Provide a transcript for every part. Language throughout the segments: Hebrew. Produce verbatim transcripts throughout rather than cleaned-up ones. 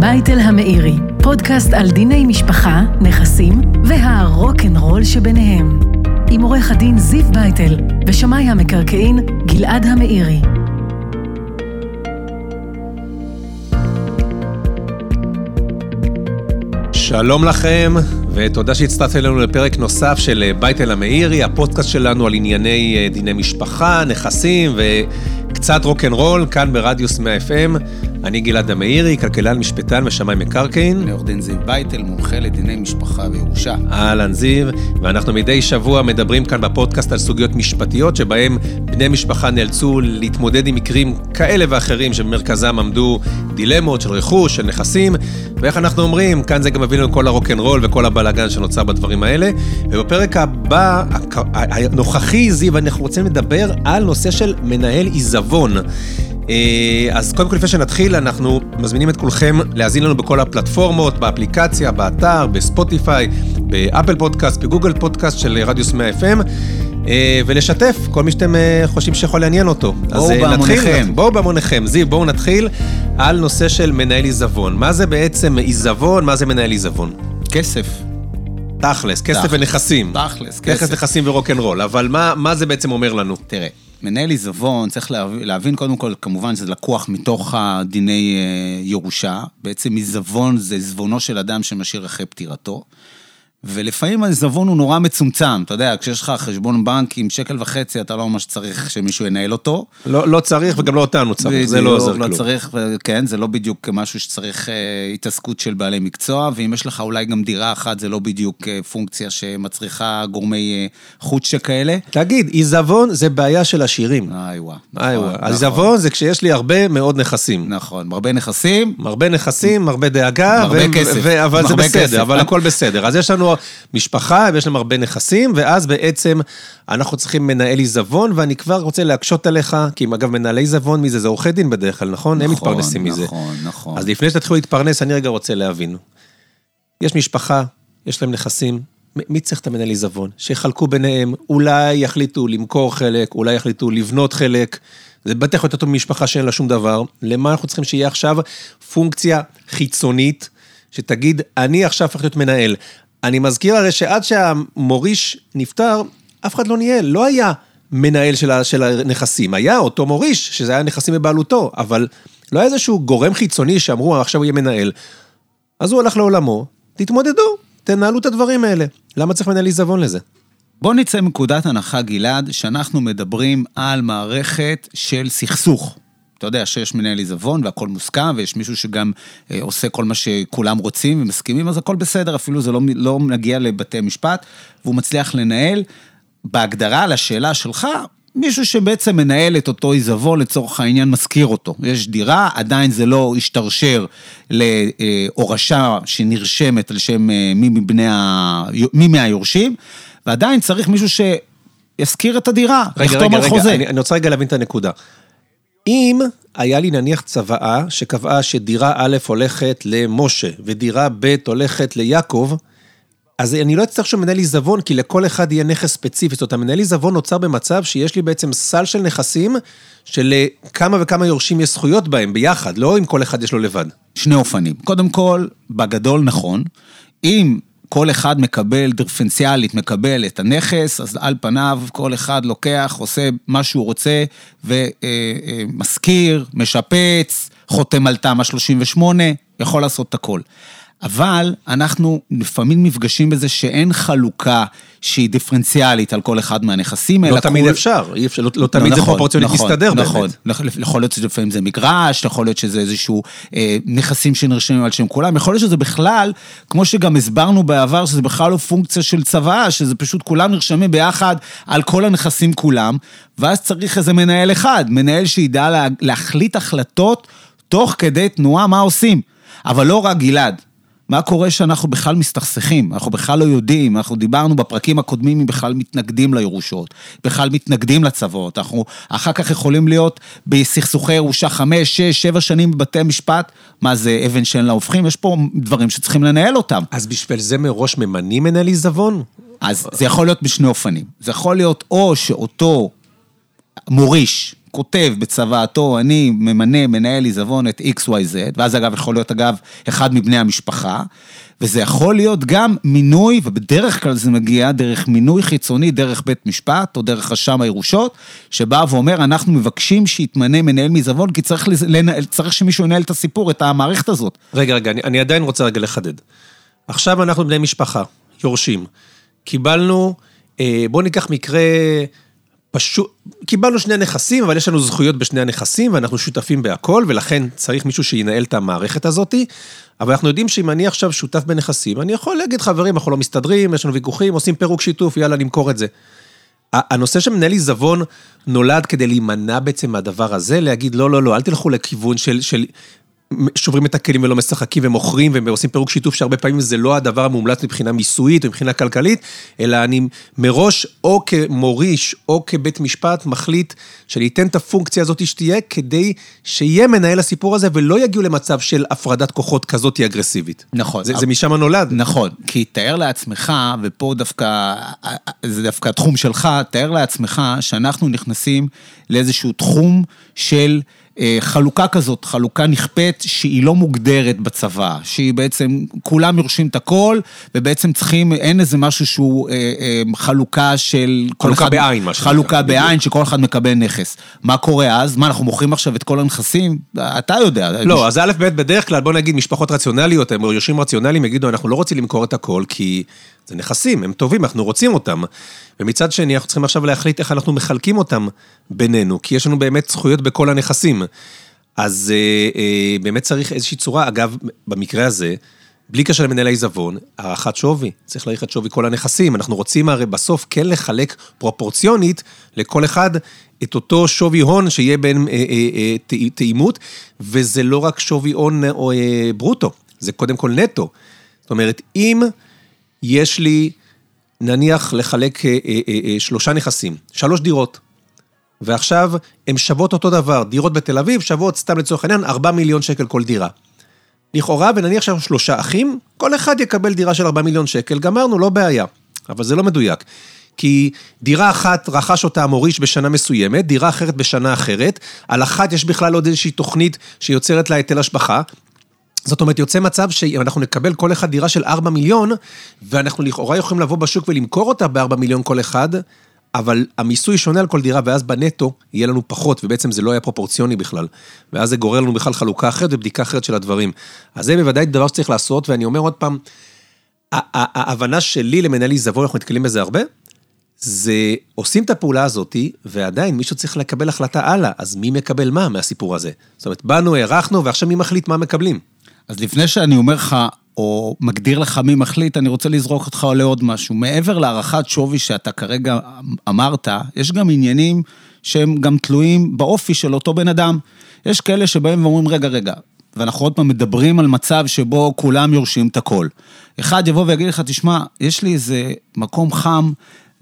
בייטל המאירי, פודקאסט על דיני משפחה, נכסים והרוק'נ'רול שביניהם. עם עורך הדין זיו בייטל ושמאי המקרקעין גלעד המאירי. שלום לכם ותודה שהצטרפתם אלינו לפרק נוסף של בייטל המאירי, הפודקאסט שלנו על ענייני דיני משפחה, נכסים וקצת רוק'נ'רול, כאן ברדיוס מאה אף אם. אני גלעד המאירי, כלכלן, משפטן ושמאי מקרקעין. עורך דין זיו בייטל, מומחה לדיני משפחה וירושה. אהלן זיו, ואנחנו מדי שבוע מדברים כאן בפודקאסט על סוגיות משפטיות שבהם בני משפחה נאלצו להתמודד עם מקרים כאלה ואחרים שבמרכזם עמדו דילמות של רכוש, של נכסים, ואיך אנחנו אומרים, כאן זה גם מביא לנו כל הרוק'נ'רול וכל הבלגן שנוצר בדברים האלה. ובפרק הבא, הנוכחי זיו, אנחנו רוצים לדבר על נושא של מנהל עיזבון. אז קודם כל לפני שנתחיל, אנחנו מזמינים את כולכם להזין לנו בכל הפלטפורמות, באפליקציה, באתר, בספוטיפיי, באפל פודקאסט, בגוגל פודקאסט של רדיוס מאה אף אם, ולשתף כל מי שאתם חושבים שיכול לעניין אותו. בואו בהמוניכם. בואו בהמוניכם. זיו, בואו נתחיל על נושא של מנהל עיזבון. מה זה בעצם עיזבון? מה זה מנהל עיזבון? כסף. תכלס, כסף ונכסים. תכלס, כסף. נכסים ורוק'נ'רול. אבל מה, מה זה בעצם אומר לנו? תראה. מנהל עיזבון, צריך להבין קודם כל, כמובן זה לקוח מתוך דיני ירושה, בעצם עיזבון זה עיזבונו של אדם שמשאיר אחרי פטירתו, ולפעמים העיזבון הוא נורא מצומצם, אתה יודע, כשיש לך חשבון בנק עם שקל וחצי, אתה לא ממש צריך שמישהו ינהל אותו. לא, לא צריך וגם לא אותנו צריך, זה לא עוזר כלום. לא צריך, כן, זה לא בדיוק משהו שצריך התעסקות של בעלי מקצוע, ואם יש לך אולי גם דירה אחת, זה לא בדיוק פונקציה שמצריכה גורמי חוץ שכאלה. תגיד, עיזבון זה בעיה של עשירים. איווה. איווה. עיזבון זה כשיש לי הרבה מאוד נכסים. נכון, הרבה נכסים. הרבה נכסים, הרבה דאגה. הרבה כסף. אבל זה בסדר, אבל הכל בסדר. אז יש לנו משפחה, ויש להם הרבה נכסים, ואז בעצם אנחנו צריכים מנהל עיזבון, ואני כבר רוצה להקשות עליך, כי אם אגב מנהלי עיזבון, מי זה? זה עורכי דין בדרך כלל, נכון? נכון, הם מתפרנסים נכון, מזה. נכון, נכון. אז לפני שתתחילו להתפרנס, אני רגע רוצה להבין. יש משפחה, יש להם נכסים, מי צריך את המנהל עיזבון? שיחלקו ביניהם, אולי יחליטו למכור חלק, אולי יחליטו לבנות חלק, זה בטח יותר טוב ממשפחה שאין לה שום דבר. למה אנחנו צריכים שיהיה עכשיו פונקציה חיצונית, שתגיד, אני עכשיו צריך להיות מנהל. אני מזכיר הרי שעד שהמוריש נפטר, אף אחד לא ניהל, לא היה מנהל של הנכסים, היה אותו מוריש, שזה היה נכסים בבעלותו, אבל לא היה איזשהו גורם חיצוני שאמרו, עכשיו הוא יהיה מנהל. אז הוא הלך לעולמו, תתמודדו, תנהלו את הדברים האלה. למה צריך מנהל עיזבון לזה? בוא נצא מנקודת הנחה, גלעד, שאנחנו מדברים על מערכת של סכסוך. אתה יודע שיש מנהל עיזבון והכל מוסכם, ויש מישהו שגם אה, עושה כל מה שכולם רוצים ומסכימים, אז הכל בסדר, אפילו זה לא, לא נגיע לבתי משפט, והוא מצליח לנהל, בהגדרה לשאלה שלך, מישהו שבעצם מנהל את אותו עיזבון, לצורך העניין מזכיר אותו. יש דירה, עדיין זה לא השתרשר להורשה שנרשמת על שם מי, מבני ה... מי מהיורשים, ועדיין צריך מישהו שיזכיר את הדירה, יחתום על חוזה. אני, אני רוצה רגע להבין את הנקודה. אם היה לי נניח צוואה שקבעה שדירה א' הולכת למשה ודירה ב' הולכת ליעקב, אז אני לא אצטרך שמנהל עיזבון, כי לכל אחד יהיה נכס ספציפי. זאת אומרת, מנהל עיזבון נוצר במצב שיש לי בעצם סל של נכסים, שלכמה וכמה יורשים יש זכויות בהם ביחד, לא אם כל אחד יש לו לבד. שני אופנים. קודם כל, בגדול נכון, אם כל אחד מקבל דיפרנציאלית, מקבל את הנכס, אז על פניו כל אחד לוקח, עושה מה שהוא רוצה, ומזכיר, משפץ, חותם על תמה שלושים ושמונה, יכול לעשות את הכל. אבל אנחנו לפעמים מפגשים בזה שאין חלוקה שהיא דיפרנציאלית על כל אחד מהנכסים. לא תמיד אפשר, לא תמיד זה פרופורציונית מסתדר. נכון, יכול להיות שלפעמים זה מגרש, יכול להיות שזה איזשהו נכסים שנרשמים על שם כולם, יכול להיות שזה בכלל, כמו שגם הסברנו בעבר, שזה בכלל לא פונקציה של צבא, שזה פשוט כולם נרשמים ביחד על כל הנכסים כולם, ואז צריך איזה מנהל אחד, מנהל שידע להחליט החלטות, תוך כדי תנועה מה עושים. אבל לא רק גלעד. מה קורה שאנחנו בכלל מסתכסכים, אנחנו בכלל לא יודעים, אנחנו דיברנו בפרקים הקודמים, בכלל מתנגדים לירושות, בכלל מתנגדים לצוות, אנחנו אחר כך יכולים להיות בסכסוכי ירושה חמש, שש, שבע שנים בבתי משפט, מה זה אבן שאין לה הופכים, יש פה דברים שצריכים לנהל אותם. אז בשביל זה מראש ממנים מנהל עיזבון? אז זה יכול להיות בשני אופנים, זה יכול להיות או שאותו מוריש, כותב בצוואתו, אני ממנה, מנהל עיזבון את איקס וואי זד, ואז אגב יכול להיות אגב אחד מבני המשפחה, וזה יכול להיות גם מינוי, ובדרך כלל זה מגיע דרך מינוי חיצוני, דרך בית משפט, או דרך רשם הירושות, שבא ואומר, אנחנו מבקשים שיתמנה מנהל עיזבון, כי צריך, לנהל, צריך שמישהו ינהל את הסיפור, את המערכת הזאת. רגע, רגע, אני, אני עדיין רוצה רגע לחדד. עכשיו אנחנו בני משפחה, יורשים. קיבלנו, אה, בוא ניקח מקרה... פשוט, קיבלנו שני נכסים, אבל יש לנו זכויות בשני הנכסים, ואנחנו שותפים בהכל, ולכן צריך מישהו שינהל את המערכת הזאת, אבל אנחנו יודעים שאם אני עכשיו שותף בנכסים, אני יכול להגיד, חברים, אנחנו לא מסתדרים, יש לנו ויכוחים, עושים פירוק שיתוף, יאללה, נמכור את זה. הנושא שמנהל עיזבון נולד כדי להימנע בעצם מהדבר הזה, להגיד, לא, לא, לא, אל תלכו לכיוון של, של שוברים את הכלים ולא משחקים ומוכרים ועושים פירוק שיתוף, שהרבה פעמים זה לא הדבר המומלץ מבחינה מיסויית או מבחינה כלכלית, אלא אני מראש או כמוריש או כבית משפט מחליט שאני אתן את הפונקציה הזאת שתהיה כדי שיהיה מנהל הסיפור הזה ולא יגיעו למצב של הפרדת כוחות כזאת אגרסיבית. נכון. זה, אבל... זה משם הנולד. נכון, כי תאר לעצמך, ופה דווקא, זה דווקא התחום שלך, תאר לעצמך שאנחנו נכנסים לאיזשהו תחום של... חלוקה כזאת, חלוקה נכפת שהיא לא מוגדרת בצבא, שהיא בעצם, כולם יורשים את הכל, ובעצם צריכים, אין איזה משהו שהוא אה, אה, חלוקה של... חלוקה בעין. חלוקה בעין, שכל אחד מקבל נכס. מה קורה אז? מה, אנחנו מוכרים עכשיו את כל הנכסים? אתה יודע. לא, אז א' ב' בדרך כלל, בוא נגיד, משפחות רציונליות, הם יורשים רציונליים, יגידו, אנחנו לא רוצים למכור את הכל, כי... זה נכסים, הם טובים, אנחנו רוצים אותם. ומצד שני, אנחנו צריכים עכשיו להחליט איך אנחנו מחלקים אותם בינינו, כי יש לנו באמת זכויות בכל הנכסים. אז אה, אה, באמת צריך איזושהי צורה, אגב, במקרה הזה, בלי קשר למנהל העיזבון, הערכת שווי, צריך להעריך את שווי כל הנכסים, אנחנו רוצים הרי בסוף כן לחלק פרופורציונית לכל אחד את אותו שווי הון שיהיה בין אה, אה, אה, תאימות, וזה לא רק שווי הון או אה, ברוטו, זה קודם כל נטו. זאת אומרת, אם... יש לי, נניח, לחלק אה, אה, אה, שלושה נכסים, שלוש דירות, ועכשיו הן שוות אותו דבר, דירות בתל אביב שוות, סתם לצורך העניין, ארבע מיליון שקל כל דירה. לכאורה, ונניח שאנחנו שלושה אחים, כל אחד יקבל דירה של ארבע מיליון שקל, גמרנו, לא בעיה, אבל זה לא מדויק. כי דירה אחת רכש אותה המוריש בשנה מסוימת, דירה אחרת בשנה אחרת, על אחת יש בכלל עוד איזושהי תוכנית שיוצרת לה היטל השבחה, זאת אומרת, יוצא מצב שאנחנו נקבל כל אחד דירה של ארבע מיליון, ואנחנו לכאורה יכולים לבוא בשוק ולמכור אותה בארבע מיליון כל אחד, אבל המיסוי שונה על כל דירה, ואז בנטו יהיה לנו פחות, ובעצם זה לא היה פרופורציוני בכלל. ואז זה גורר לנו בכלל חלוקה אחרת ובדיקה אחרת של הדברים. אז זה בוודאי דבר שצריך לעשות, ואני אומר עוד פעם, ההבנה שלי למנהל עיזבון, אנחנו נתקלים בזה הרבה, זה עושים את הפעולה הזאת, ועדיין מישהו צריך לקבל החלטה הלאה, אז מי מקבל מה מהסיפור הזה? זאת אומרת, באנו, ערכנו, ועכשיו מי מחליט מה מקבלים? אז לפני שאני אומר לך, או מגדיר לך מי מחליט, אני רוצה לזרוק אותך עולה עוד משהו. מעבר להערכת שווי שאתה כרגע אמרת, יש גם עניינים שהם גם תלויים באופי של אותו בן אדם. יש כאלה שבהם ואומרים, רגע, רגע, ואנחנו עוד פעם מדברים על מצב שבו כולם יורשים את הכל. אחד יבוא ויגיד לך, תשמע, יש לי איזה מקום חם,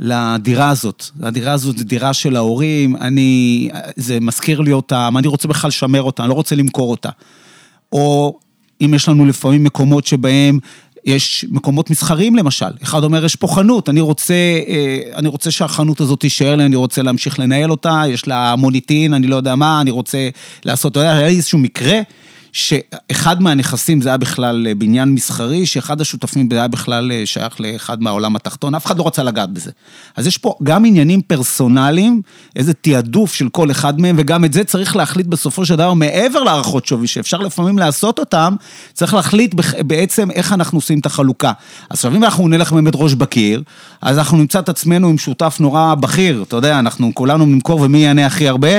לדירה הזאת, הדירה הזאת זה דירה של ההורים, אני, זה מזכיר לי אותם, אני רוצה בכלל לשמר אותה, אני לא רוצה למכור אותה. או אם יש לנו לפעמים מקומות שבהם, יש מקומות מסחרים למשל, אחד אומר יש פה חנות, אני רוצה, אני רוצה שהחנות הזאת תישאר לי, אני רוצה להמשיך לנהל אותה, יש לה מוניטין, אני לא יודע מה, אני רוצה לעשות, אתה יודע, היה איזשהו מקרה, שאחד מהנכסים זה היה בכלל בניין מסחרי, שאחד השותפים זה היה בכלל שייך לאחד מהעולם התחתון, אף אחד לא רצה לגעת בזה. אז יש פה גם עניינים פרסונליים, איזה תיעדוף של כל אחד מהם, וגם את זה צריך להחליט בסופו של דבר, מעבר להערכות שווי, שאפשר לפעמים לעשות אותם, צריך להחליט בעצם איך אנחנו עושים את החלוקה. אז אם אנחנו נלך באמת ראש בקיר, אז אנחנו נמצא את עצמנו עם שותף נורא בכיר, אתה יודע, אנחנו כולנו נמכור ומי יענה הכי הרבה?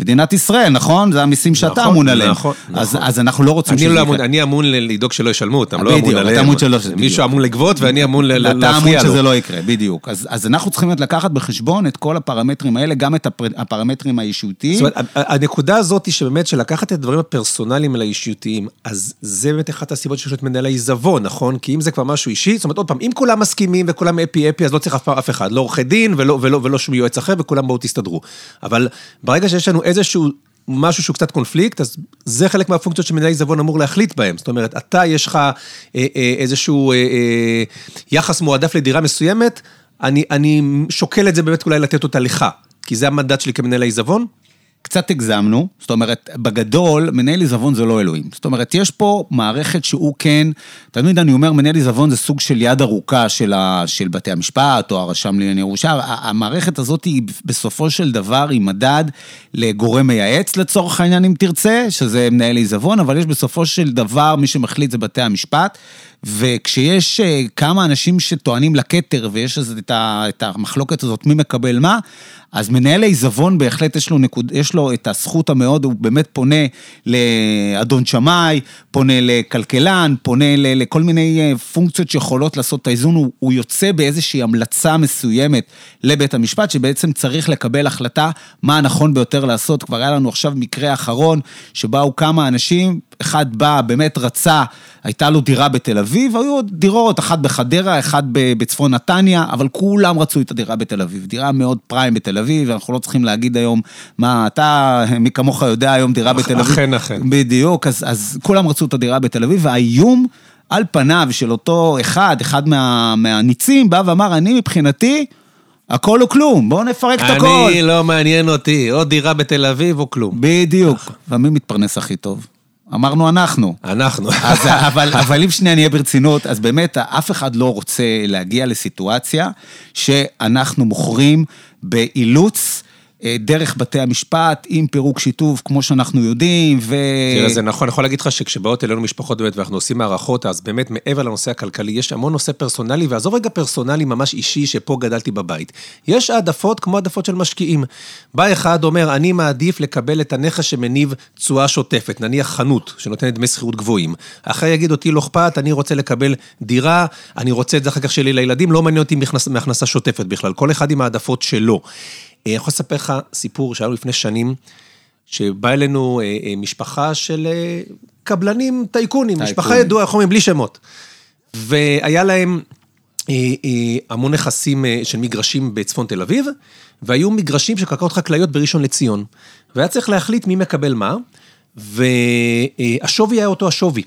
מדינת ישראל, נכון? זה המיסים שאתה אמון עליהם. אז אנחנו לא רוצים... אני אמון לדאוג שלא ישלמו אותם, לא אמון עליהם. מישהו אמון לגבות ואני אמון להפריע לו. אתה אמון שזה לא יקרה, בדיוק. אז אנחנו צריכים לקחת בחשבון את כל הפרמטרים האלה, גם את הפרמטרים האישיותיים. זאת אומרת, הנקודה הזאת שבאמת שלקחת את הדברים הפרסונליים אל האישיותיים, אז זה באמת אחת הסיבות שיש את מנהל העיזבון, נכון? כי אם זה כבר משהו אישי, זאת אומרת, עוד פעם, אם כולם מסכימים וכולם אפי-אפי, אז לא צריך אף אחד, לא עורך דין ולא, ולא, ולא שום יועץ אחר, וכולם בואו תסתדרו. אבל ברגע שיש לנו איזשהו משהו שהוא קצת קונפליקט, אז זה חלק מהפונקציות שמנהל העיזבון אמור להחליט בהם. זאת אומרת, אתה יש לך איזשהו יחס מועדף לדירה מסוימת, אני, אני שוקל את זה באמת אולי לתת אותה לך, כי זה המדד שלי כמנהל העיזבון. קצת הגזמנו, זאת אומרת, בגדול, מנהל עיזבון זה לא אלוהים. זאת אומרת, יש פה מערכת שהוא כן, תמיד אני אומר, מנהל עיזבון זה סוג של יד ארוכה של, ה, של בתי המשפט, או הרשם לענייני ירושה. המערכת הזאת היא בסופו של דבר, היא מדד לגורם מייעץ לצורך העניין אם תרצה, שזה מנהל עיזבון, אבל יש בסופו של דבר, מי שמחליט זה בתי המשפט, וכשיש כמה אנשים שטוענים לקטר, ויש את המחלוקת הזאת, מי מקבל מה, אז מנהל העיזבון בהחלט יש לו, נקוד, יש לו את הזכות המאוד, הוא באמת פונה לאדון שמאי, פונה לכלכלן, פונה לכל מיני פונקציות שיכולות לעשות את האיזון, הוא, הוא יוצא באיזושהי המלצה מסוימת לבית המשפט, שבעצם צריך לקבל החלטה מה הנכון ביותר לעשות. כבר היה לנו עכשיו מקרה האחרון, שבאו כמה אנשים, אחד בא, באמת רצה, הייתה לו דירה בתל אביב, היו עוד דירות, אחת בחדרה, אחת בצפון נתניה, אבל כולם רצו את הדירה בתל אביב, דירה מאוד פריים בתל אביב, ואנחנו לא צריכים להגיד היום, מה אתה, מי כמוך יודע היום דירה בתל אביב, אכן, אכן. בדיוק, אז, אז כולם רצו את הדירה בתל אביב, והאיום על פניו של אותו אחד, אחד מה, מהניצים, בא ואמר, אני מבחינתי, הכל הוא כלום, בואו נפרק את הכל. אני לא מעניין אותי, עוד דירה בתל אביב הוא כלום. בדיוק, ומי מתפרנס הכי טוב? אמרנו אנחנו. אנחנו. אז, אבל, אבל אם שנייה נהיה ברצינות, אז באמת אף אחד לא רוצה להגיע לסיטואציה שאנחנו מוכרים באילוץ, דרך בתי המשפט, עם פירוק שיתוף, כמו שאנחנו יודעים, ו... תראה, זה נכון, אני יכול להגיד לך שכשבאות אלינו משפחות באמת, ואנחנו עושים מערכות, אז באמת מעבר לנושא הכלכלי, יש המון נושא פרסונלי, ועזוב רגע פרסונלי ממש אישי, שפה גדלתי בבית. יש העדפות כמו העדפות של משקיעים. בא אחד, אומר, אני מעדיף לקבל את הנכס שמניב תשואה שוטפת, נניח חנות, שנותנת דמי שכירות גבוהים. אחרי יגיד אותי, לא אכפת, אני רוצה לקבל דירה, אני רוצה את זה אחר כך שלי לילדים, לא מעניין אותי מהכנסה שוטפת בכלל. כל אחד עם העדפות שלו. אני יכול לספר לך סיפור שהיה לפני שנים, שבא אלינו משפחה של קבלנים טייקונים, משפחה ידועה, חומים בלי שמות. והיה להם המון נכסים של מגרשים בצפון תל אביב, והיו מגרשים של קרקעות חקלאיות בראשון לציון. והיה צריך להחליט מי מקבל מה, והשווי היה אותו השווי.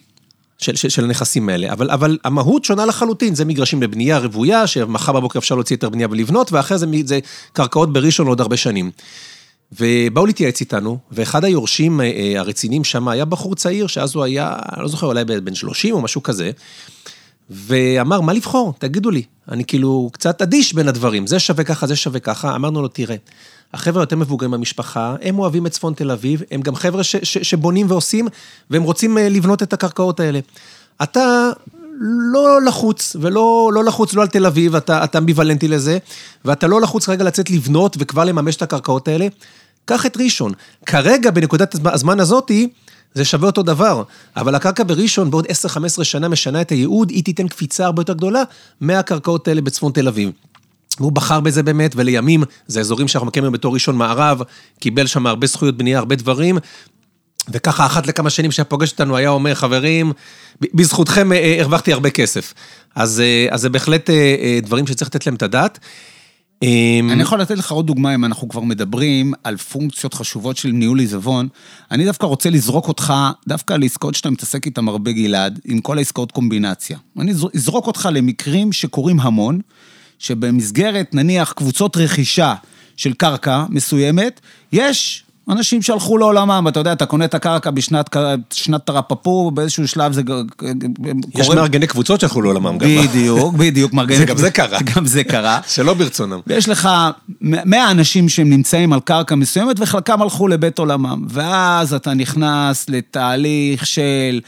של, של, של הנכסים האלה, אבל, אבל המהות שונה לחלוטין, זה מגרשים בבנייה רבויה, שמחר בבוקר אפשר להוציא יותר בנייה ולבנות, ואחרי זה, זה קרקעות בראשון עוד הרבה שנים. ובאו להתייעץ איתנו, ואחד היורשים הרציניים שם, היה בחור צעיר, שאז הוא היה, לא זוכר, אולי בין שלושים או משהו כזה, ואמר, מה לבחור? תגידו לי, אני כאילו קצת אדיש בין הדברים, זה שווה ככה, זה שווה ככה, אמרנו לו, תראה, החבר'ה יותר מבוגרים במשפחה, הם אוהבים את צפון תל אביב, הם גם חבר'ה ש- ש- שבונים ועושים, והם רוצים לבנות את הקרקעות האלה. אתה לא לחוץ, ולא לא לחוץ, לא על תל אביב, אתה, אתה אמביוולנטי לזה, ואתה לא לחוץ רגע לצאת לבנות וכבר לממש את הקרקעות האלה, קח את ראשון. כרגע, בנקודת הזמן הזאת, זה שווה אותו דבר, אבל הקרקע בראשון, בעוד עשר חמש עשרה שנה משנה את הייעוד, היא תיתן קפיצה הרבה יותר גדולה מהקרקעות האלה בצפון תל אביב. הוא בחר בזה באמת, ולימים, זה אזורים שאנחנו מכירים בתור ראשון מערב, קיבל שם הרבה זכויות בנייה, הרבה דברים, וככה אחת לכמה שנים שהפוגש אותנו היה אומר, חברים, בזכותכם הרווחתי הרבה כסף. אז, אז זה בהחלט דברים שצריך לתת להם את הדעת. אני יכול לתת לך עוד דוגמה, אם אנחנו כבר מדברים על פונקציות חשובות של ניהול עיזבון, אני דווקא רוצה לזרוק אותך, דווקא לעסקאות שאתה מתעסק איתם הרבה גלעד, עם כל העסקאות קומבינציה. אני אזרוק אותך למקרים שקורים המון, שבמסגרת, נניח, קבוצות רכישה של קרקע מסוימת, יש אנשים שהלכו לעולמם, אתה יודע, אתה קונה את הקרקע בשנת שנת תרפפו, באיזשהו שלב זה... יש קורא... מארגני קבוצות שהלכו לעולמם גם. בדיוק, בדיוק. זה גם זה קרה. גם זה קרה. שלא ברצונם. ויש לך מאה אנשים שהם נמצאים על קרקע מסוימת, וחלקם הלכו לבית עולמם, ואז אתה נכנס לתהליך של...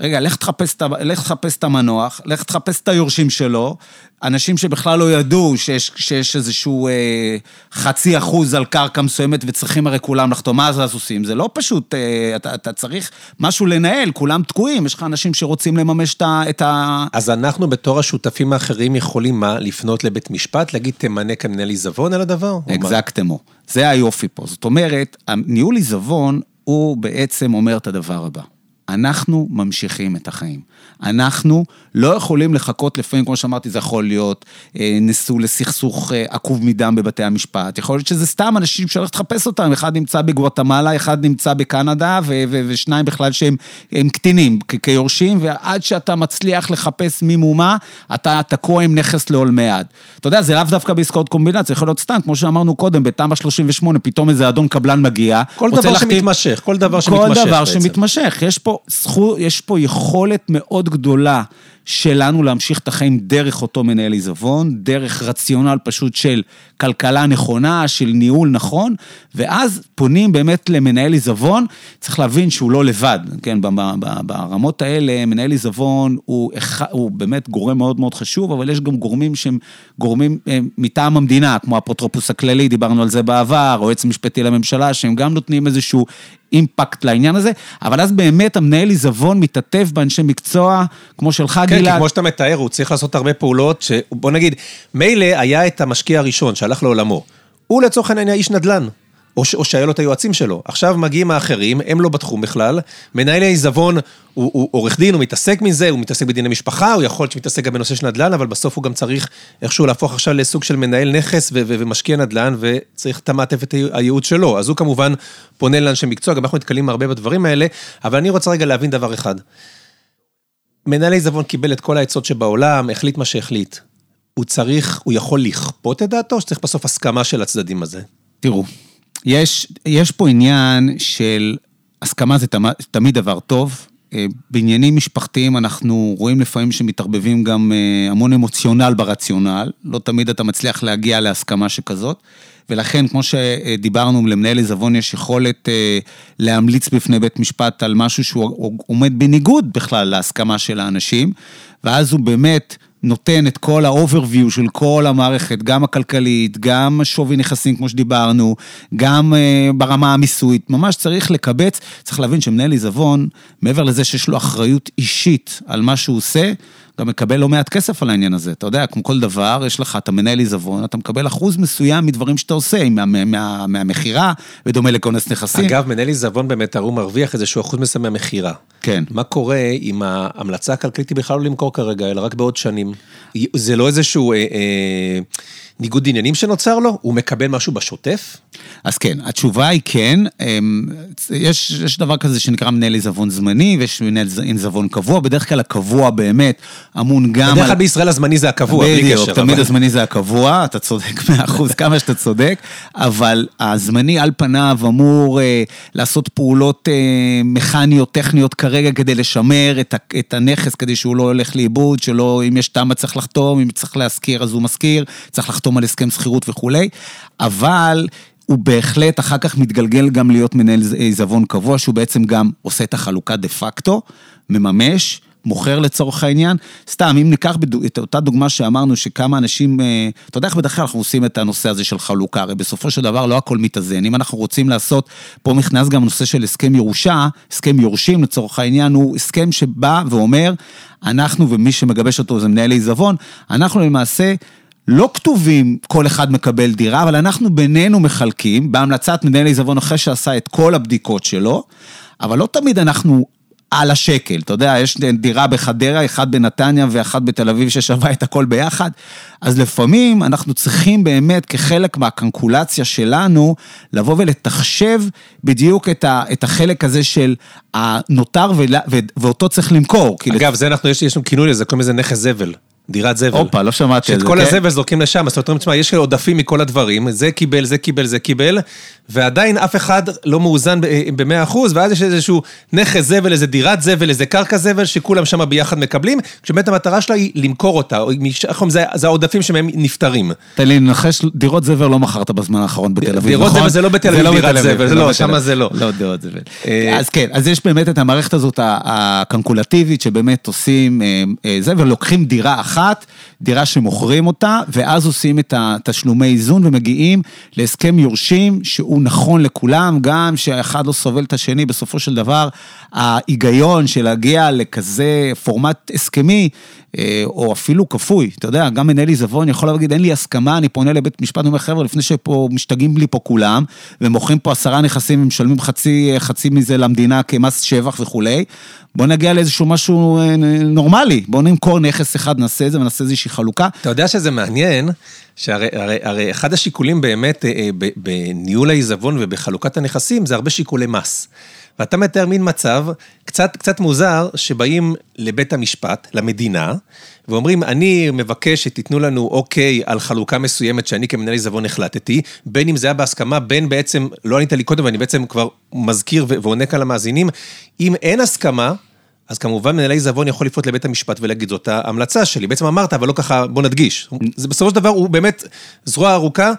רגע, לך תחפש, לך תחפש את המנוח, לך תחפש את היורשים שלו, אנשים שבכלל לא ידעו שיש, שיש איזשהו אה, חצי אחוז על קרקע מסוימת, וצריכים הרי כולם לחתום, מה זה הסוסים? זה לא פשוט, אה, אתה, אתה צריך משהו לנהל, כולם תקועים, יש לך אנשים שרוצים לממש את ה... אז אנחנו בתור השותפים האחרים יכולים מה? לפנות לבית משפט, להגיד תמנה כמנהל עיזבון על הדבר? אקזקטמו, זה היופי פה, זאת אומרת, ניהול עיזבון הוא בעצם אומר את הדבר הבא. אנחנו ממשיכים את החיים. אנחנו לא יכולים לחכות, לפעמים, כמו שאמרתי, זה יכול להיות נסו לסכסוך עקוב מדם בבתי המשפט. יכול להיות שזה סתם אנשים שהולך לחפש אותם. אחד נמצא בגואטמלה, אחד נמצא בקנדה, ו- ו- ושניים בכלל שהם הם קטינים, כ- כיורשים, ועד שאתה מצליח לחפש ממומה, אתה תקוע עם נכס לעול מעד. אתה יודע, זה לאו דווקא בעסקאות קומבינציה, יכול להיות סתם, כמו שאמרנו קודם, בתמה שלושים ושמונה, פתאום איזה אדון קבלן מגיע. כל דבר לחתים... שמתמשך, כל דבר שמתמשך, כל דבר שמתמשך. יש פה זכות, יש פה יכולת מאוד גדולה שלנו להמשיך את החיים דרך אותו מנהל עיזבון, דרך רציונל פשוט של כלכלה נכונה, של ניהול נכון, ואז פונים באמת למנהל עיזבון, צריך להבין שהוא לא לבד, כן, ברמות האלה, מנהל עיזבון הוא, הוא באמת גורם מאוד מאוד חשוב, אבל יש גם גורמים שהם גורמים מטעם המדינה, כמו האפוטרופוס הכללי, דיברנו על זה בעבר, או יועץ משפטי לממשלה, שהם גם נותנים איזשהו אימפקט לעניין הזה, אבל אז באמת המנהל עיזבון מתעטף באנשי מקצוע, כמו שלך גלעד. כן, כי כמו שאתה מתאר, הוא צריך לעשות הרבה פעולות, שבוא נגיד, מילא היה את המשקיע הראשון שהלך לעולמו, הוא לצורך העניין היה איש נדל"ן, או, ש... או שהיה לו את היועצים שלו. עכשיו מגיעים האחרים, הם לא בתחום בכלל, מנהל העיזבון הוא, הוא עורך דין, הוא מתעסק מזה, הוא מתעסק בדיני משפחה, הוא יכול להיות שמתעסק גם בנושא של נדל"ן, אבל בסוף הוא גם צריך איכשהו להפוך עכשיו לסוג של מנהל נכס ו- ו- ומשקיע נדל"ן, וצריך את המעטפת הייעוד שלו. אז הוא כמובן פונה לאנשי מקצוע, גם אנחנו נתקלים הרבה בדברים האלה, אבל אני רוצה רגע להבין דבר אחד. מנהל העיזבון קיבל את כל העצות שבעולם, החליט מה שהחליט. הוא צריך, הוא יכול לכפות את דעתו, שצריך בסוף הסכמה של הצדדים הזה. תראו, יש, יש פה עניין של הסכמה זה תמ, תמיד דבר טוב. בעניינים משפחתיים אנחנו רואים לפעמים שמתערבבים גם המון אמוציונל ברציונל, לא תמיד אתה מצליח להגיע להסכמה שכזאת, ולכן כמו שדיברנו למנהל עיזבון יש יכולת להמליץ בפני בית משפט על משהו שהוא עומד בניגוד בכלל להסכמה של האנשים, ואז הוא באמת נותן את כל ה-overview של כל המערכת, גם הכלכלית, גם שווי נכסים כמו שדיברנו, גם uh, ברמה המיסוית, ממש צריך לקבץ, צריך להבין שמנהל עיזבון, מעבר לזה שיש לו אחריות אישית על מה שהוא עושה, גם מקבל לא מעט כסף על העניין הזה, אתה יודע, כמו כל דבר, יש לך, אתה מנהל עיזבון, אתה מקבל אחוז מסוים מדברים שאתה עושה, מה, מה, מה, מהמחירה, ודומה לכונס נכסים. אגב, מנהל עיזבון באמת, הוא מרוויח איזשהו אחוז מסוים מהמחירה. כן. מה קורה אם ההמלצה הכלכלית היא בכלל לא למכור כרגע, אלא רק בעוד שנים? זה לא איזשהו אה, אה, ניגוד עניינים שנוצר לו? הוא מקבל משהו בשוטף? אז כן, התשובה היא כן, יש, יש דבר כזה שנקרא מנהל עיזבון זמני, ויש מנהל עיזבון קבוע, בדרך כלל הקבוע באמת אמון גם... בדרך כלל על... בישראל הזמני זה הקבוע, בלי קשר. בדיוק, תמיד אבל... הזמני זה הקבוע, אתה צודק מאחוז, כמה שאתה צודק, אבל הזמני על פניו אמור אה, לעשות פעולות אה, מכניות, טכניות כרגע, כדי לשמר את, ה- את הנכס, כדי שהוא לא הולך לאיבוד, שלא, אם יש תמה צריך לחתום, אם צריך להזכיר אז הוא מזכיר, צריך לחתום על הסכם שכירות וכולי, אבל... הוא בהחלט אחר כך מתגלגל גם להיות מנהל עיזבון קבוע, שהוא בעצם גם עושה את החלוקה דה פקטו, מממש, מוכר לצורך העניין. סתם, אם ניקח את אותה דוגמה שאמרנו, שכמה אנשים, אתה יודע איך בדרך כלל אנחנו עושים את הנושא הזה של חלוקה, הרי בסופו של דבר לא הכל מתאזן. אם אנחנו רוצים לעשות, פה נכנס גם הנושא של הסכם ירושה, הסכם יורשים לצורך העניין, הוא הסכם שבא ואומר, אנחנו ומי שמגבש אותו זה מנהל עיזבון, אנחנו למעשה, לא כתובים, כל אחד מקבל דירה, אבל אנחנו בינינו מחלקים, בהמלצת מנהל עיזבון אחרי שעשה את כל הבדיקות שלו, אבל לא תמיד אנחנו על השקל, אתה יודע, יש דירה בחדרה, אחד בנתניה ואחת בתל אביב ששווה את הכל ביחד, אז לפעמים אנחנו צריכים באמת כחלק מהקנקולציה שלנו, לבוא ולתחשב בדיוק את, ה, את החלק הזה של הנותר ולה, ואותו צריך למכור. אגב, לת... זה אנחנו, יש, יש לנו כינוי לזה, כל מיני נכס זבל. דירת זבל. אופה, לא שמעתי שאת על זה. שאת כל okay? הזבל זוכים לשם, אז אומרים, תשמע, יש עודפים מכל הדברים, זה קיבל, זה קיבל, זה קיבל, ועדיין אף אחד לא מאוזן ב-מאה אחוז, ואז יש איזשהו נכס זבל, איזה דירת זבל, איזה קרקע זבל, שכולם שם ביחד מקבלים, כשבאמת המטרה שלה היא למכור אותה, זה, זה העודפים שמהם נפטרים. תן לי לנחש, דירות זבל לא מכרת בזמן האחרון בתל אביב, נכון? דירות זבל זה לא בתל אביב, דירת זבל, זה לא, שמה זה לא. לא דירות זבל. אז כן, אז יש באמת את המערכת הזאת הקלקולטיבית, שבאמת עושים זבל, לוקחים דירה אחת, דירה שמוכרים אותה, ואז עושים את התשלומי איזון ומגיעים להסכם יורשים שהוא נכון לכולם, גם שאחד לא סובל את השני, בסופו של דבר, ההיגיון של להגיע לכזה פורמט הסכמי, או אפילו כפוי, אתה יודע, גם מנהל עיזבון יכול להגיד, אין לי הסכמה, אני פונה לבית משפט ואומר, חבר'ה, לפני שפה משתגעים לי פה כולם, ומוכרים פה עשרה נכסים, ומשלמים חצי, חצי מזה למדינה כמס שבח וכולי, בוא נגיע לאיזשהו משהו נורמלי, בוא נמכור נכס אחד, נעשה את זה ונעשה איזושהי חלוקה. אתה יודע שזה מעניין, שהרי, הרי, הרי אחד השיקולים באמת בניהול העיזבון ובחלוקת הנכסים, זה הרבה שיקולי מס. ואתה מתאר מין מצב, קצת, קצת מוזר, שבאים לבית המשפט, למדינה, ואומרים, אני מבקש שתיתנו לנו אוקיי על חלוקה מסוימת שאני כמנהל עיזבון החלטתי, בין אם זה היה בהסכמה, בין בעצם, לא ענית לי קודם, ואני בעצם כבר מזכיר ועונק על המאזינים, אם אין הסכמה, אז כמובן מנהל עיזבון יכול לפנות לבית המשפט ולהגיד, זאת ההמלצה שלי, בעצם אמרת, אבל לא ככה, בוא נדגיש. זה בסופו של דבר, הוא באמת זרוע ארוכה,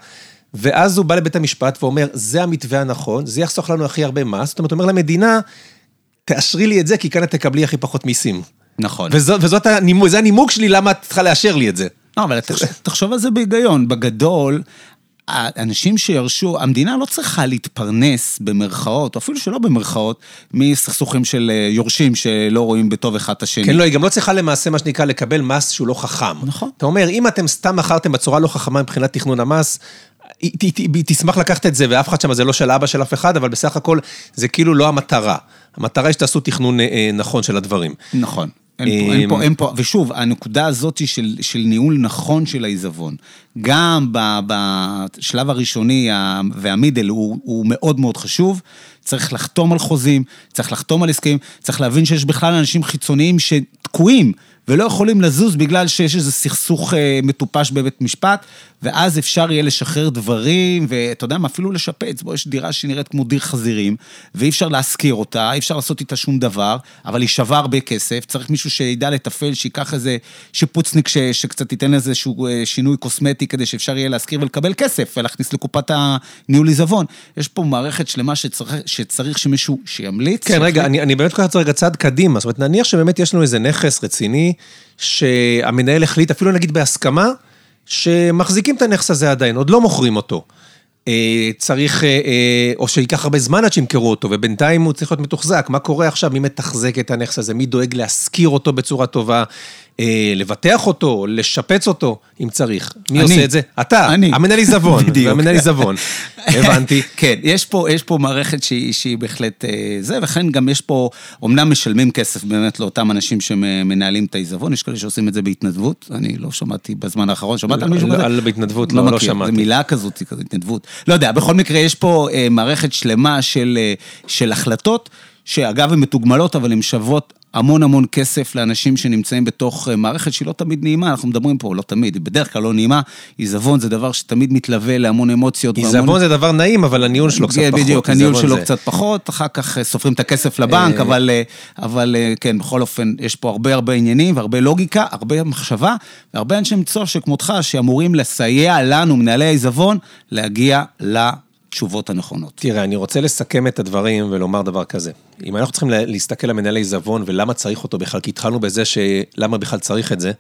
ואז הוא בא לבית המשפט ואומר, זה המתווה הנכון, זה יחסוך לנו הכי הרבה מס, זאת אומרת, אומר למדינה, תאשרי לי את זה, כי כאן את תקבלי הכי פחות מיסים. נכון. וזאת הנימוק, זה הנימוק שלי, למה את צריכה לאשר לי את זה. לא, אבל תחשוב על זה בהיגיון, בגדול, האנשים שירשו, המדינה לא צריכה להתפרנס במרכאות, או אפילו שלא במרכאות, מסכסוכים של יורשים שלא רואים בטוב אחד את השני. כן, לא, היא גם לא צריכה למעשה, מה שנקרא, לקבל מס שהוא לא חכם. נכון. אתה אומר, אם אתם סתם מכרתם בצורה לא חכמה מבחינת תכנון המס, היא תשמח לקחת את זה, ואף אחד שם זה לא של אבא של אף אחד, אבל בסך הכל זה כאילו לא המטרה. המטרה היא שתעשו תכנון נכון של הדברים. נכון. אין פה, אין פה, ושוב, הנקודה הזאת של, של ניהול נכון של העיזבון, גם בשלב הראשוני והמידל הוא, הוא מאוד מאוד חשוב, צריך לחתום על חוזים, צריך לחתום על עסקים, צריך להבין שיש בכלל אנשים חיצוניים שתקועים, ולא יכולים לזוז בגלל שיש איזה סכסוך מטופש בבית משפט, ואז אפשר יהיה לשחרר דברים, ואתה יודע מה, אפילו לשפץ, בו יש דירה שנראית כמו דיר חזירים, ואי אפשר להשכיר אותה, אי אפשר לעשות איתה שום דבר, אבל היא שווה הרבה כסף, צריך מישהו שידע לטפל, שיקח איזה שיפוצניק, ש, שקצת ייתן איזשהו שינוי קוסמטי, כדי שאפשר יהיה להשכיר ולקבל כסף, ולהכניס לקופת הניהול עיזבון. יש פה מערכת שלמה שצריך, שצריך שמישהו שימליץ. כן, רגע, אני, אני באמת כל כך צריך צעד קדימה, זאת אומרת, נניח שבאמת יש לנו איזה נכס רציני, שהמנהל החליט, אפילו נגיד בהסכמה, שמחזיקים את הנכס הזה עדיין, עוד לא מוכרים אותו. צריך, או שיקח הרבה זמן עד שימכרו אותו, ובינתיים הוא צריך להיות מתוחזק. מה קורה עכשיו? מי מתחזק את הנכס הזה? מי דואג להשכיר אותו בצורה טובה? לבטח אותו, לשפץ אותו, אם צריך. מי עושה את זה? אתה, המנהל עיזבון. המנהל עיזבון. הבנתי. כן, יש פה, יש פה מערכת שהיא בהחלט זה, וכן גם יש פה, אומנם משלמים כסף באמת לאותם אנשים שמנהלים את העיזבון, יש כאלה שעושים את זה בהתנדבות, אני לא שמעתי בזמן האחרון, שמעת על מישהו כזה? על בהתנדבות, לא, לא שמעתי. זו מילה כזאת, התנדבות. לא יודע, בכל מקרה יש פה מערכת שלמה של, של החלטות, שאגב הן מתוגמלות, אבל הן שוות המון המון כסף לאנשים שנמצאים בתוך מערכת שהיא לא תמיד נעימה, אנחנו מדברים פה, לא תמיד, בדרך כלל לא נעימה, עיזבון זה דבר שתמיד מתלווה להמון אמוציות. עיזבון זה דבר נעים, אבל הניהול שלו קצת פחות. בדיוק, הניהול שלו קצת פחות, אחר כך סופרים את הכסף לבנק, אבל כן, בכל אופן, יש פה הרבה הרבה עניינים, והרבה לוגיקה, הרבה מחשבה, והרבה אנשי מקצוע שכמותך, שאמורים לסייע לנו, מנהלי העיזבון, להגיע לבנק. תשובות הנכונות. תראה, אני רוצה לסכם את הדברים ולומר דבר כזה. אם אנחנו צריכים להסתכל למנהל העיזבון ולמה צריך אותו בכלל, כי התחלנו בזה שלמה בכלל צריך את זה,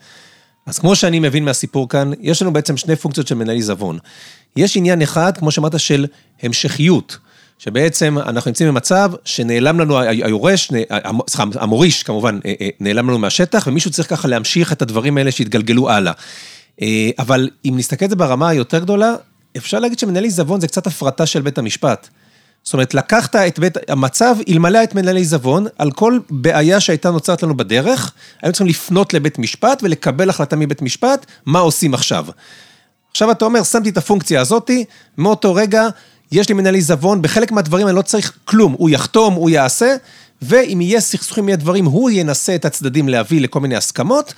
אז כמו שאני מבין מהסיפור כאן, יש לנו בעצם שני פונקציות של מנהל העיזבון. יש עניין אחד, כמו שאמרת, של המשכיות, שבעצם אנחנו נמצאים במצב שנעלם לנו היורש, המוריש כמובן, נעלם לנו מהשטח, ומישהו צריך ככה להמשיך את הדברים האלה שהתגלגלו הלאה. אבל אם נסתכל את זה ברמה היותר גדולה, אפשר להגיד שמנהל עיזבון זה קצת הפרטה של בית המשפט. זאת אומרת, לקחת את בית, המצב, אלמלא את מנהל עיזבון, על כל בעיה שהייתה נוצרת לנו בדרך, היינו צריכים לפנות לבית משפט ולקבל החלטה מבית משפט, מה עושים עכשיו. עכשיו אתה אומר, שמתי את הפונקציה הזאת, מאותו רגע, יש לי מנהל עיזבון, בחלק מהדברים אני לא צריך כלום, הוא יחתום, הוא יעשה, ואם יהיה סכסוכים מהדברים, הוא ינסה את הצדדים להביא לכל מיני הסכמות,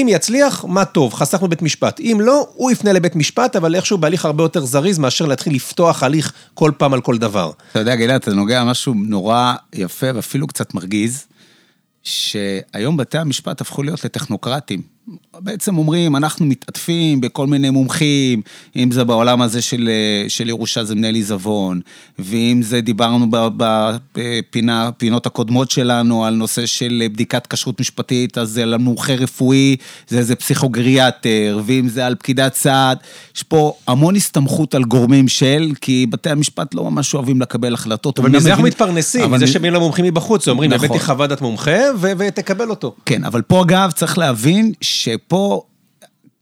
אם יצליח, מה טוב, חסכנו בית משפט. אם לא, הוא יפנה לבית משפט, אבל איכשהו בהליך הרבה יותר זריז, מאשר להתחיל לפתוח הליך כל פעם על כל דבר. אתה יודע, גילה, אתה נוגע משהו נורא יפה, ואפילו קצת מרגיז, שהיום בתי המשפט הפכו להיות לטכנוקרטים. בעצם אומרים, אנחנו מתעטפים בכל מיני מומחים, אם זה בעולם הזה של, של ירושה זה מנהל עיזבון, ואם זה דיברנו בפינה, פינות הקודמות שלנו על נושא של בדיקת כשרות משפטית, אז זה על מומחה רפואי, זה איזה פסיכוגריאטר, ואם זה על פקידת סעד, יש פה המון הסתמכות על גורמים של, כי בתי המשפט לא ממש אוהבים לקבל החלטות. אבל מזה אנחנו מתפרנסים, זה שמין למומחים מבחוץ, אומרים, הבאתי חוות דעת מומחה ותקבל אותו. כן, אבל פה אגב צריך להבין שפה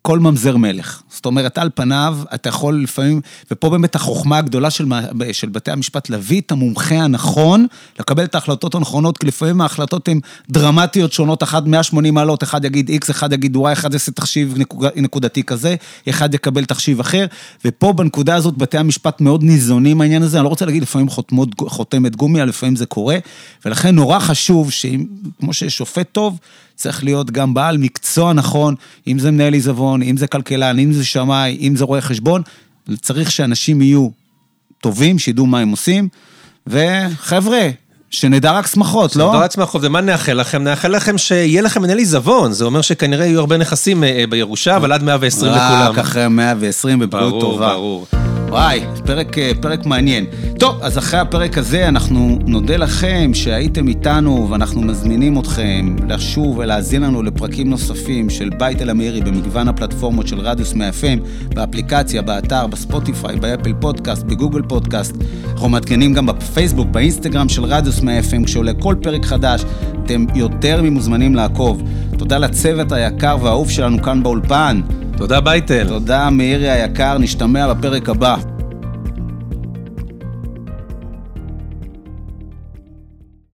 כל ממזר מלך. זאת אומרת, על פניו, אתה יכול לפעמים, ופה באמת החוכמה הגדולה של, של בתי המשפט, להביא את המומחה הנכון, לקבל את ההחלטות הנכונות, כי לפעמים ההחלטות הן דרמטיות שונות, אחד מאה ושמונים מעלות, אחד יגיד X, אחד יגיד Y, אחד יעשה תחשיב נקוד, נקודתי כזה, אחד יקבל תחשיב אחר, ופה בנקודה הזאת, בתי המשפט מאוד ניזונים העניין הזה, אני לא רוצה להגיד, לפעמים חותמות, חותמת גומיה, לפעמים זה קורה, ולכן נורא חשוב, שכמו ששופט טוב, צריך להיות גם בעל מקצוע נכון, אם זה מנהל עיזבון, אם זה כלכלן, אם זה שמאי, אם זה רואה חשבון, צריך שאנשים יהיו טובים, שידעו מה הם עושים, וחבר'ה, שנדע רק שמחות, לא? שנדע רק שמחות, ומה נאחל לכם? נאחל לכם שיהיה לכם מנהל עיזבון, זה אומר שכנראה יהיו הרבה נכסים בירושה, אבל עד מאה ועשרים לכולם. רק אחרי מאה ועשרים בבריאות טובה. ברור, ברור. וואי, פרק, פרק מעניין. טוב, אז אחרי הפרק הזה אנחנו נודה לכם שהייתם איתנו, ואנחנו מזמינים אתכם לשוב ולהזין לנו לפרקים נוספים של בית אל המאירי במגוון הפלטפורמות של רדיוס מאה אף אם, באפליקציה, באתר, בספוטיפיי, באפל פודקאסט, בגוגל פודקאסט. אנחנו מתקנים גם בפייסבוק, באינסטגרם של רדיוס מאה אף אם, כשעולה כל פרק חדש, אתם יותר ממוזמנים לעקוב. תודה לצוות היקר והאהוב שלנו כאן באולפן. תודה בייטל. תודה מאירי היקר, נשתמע בפרק הבא.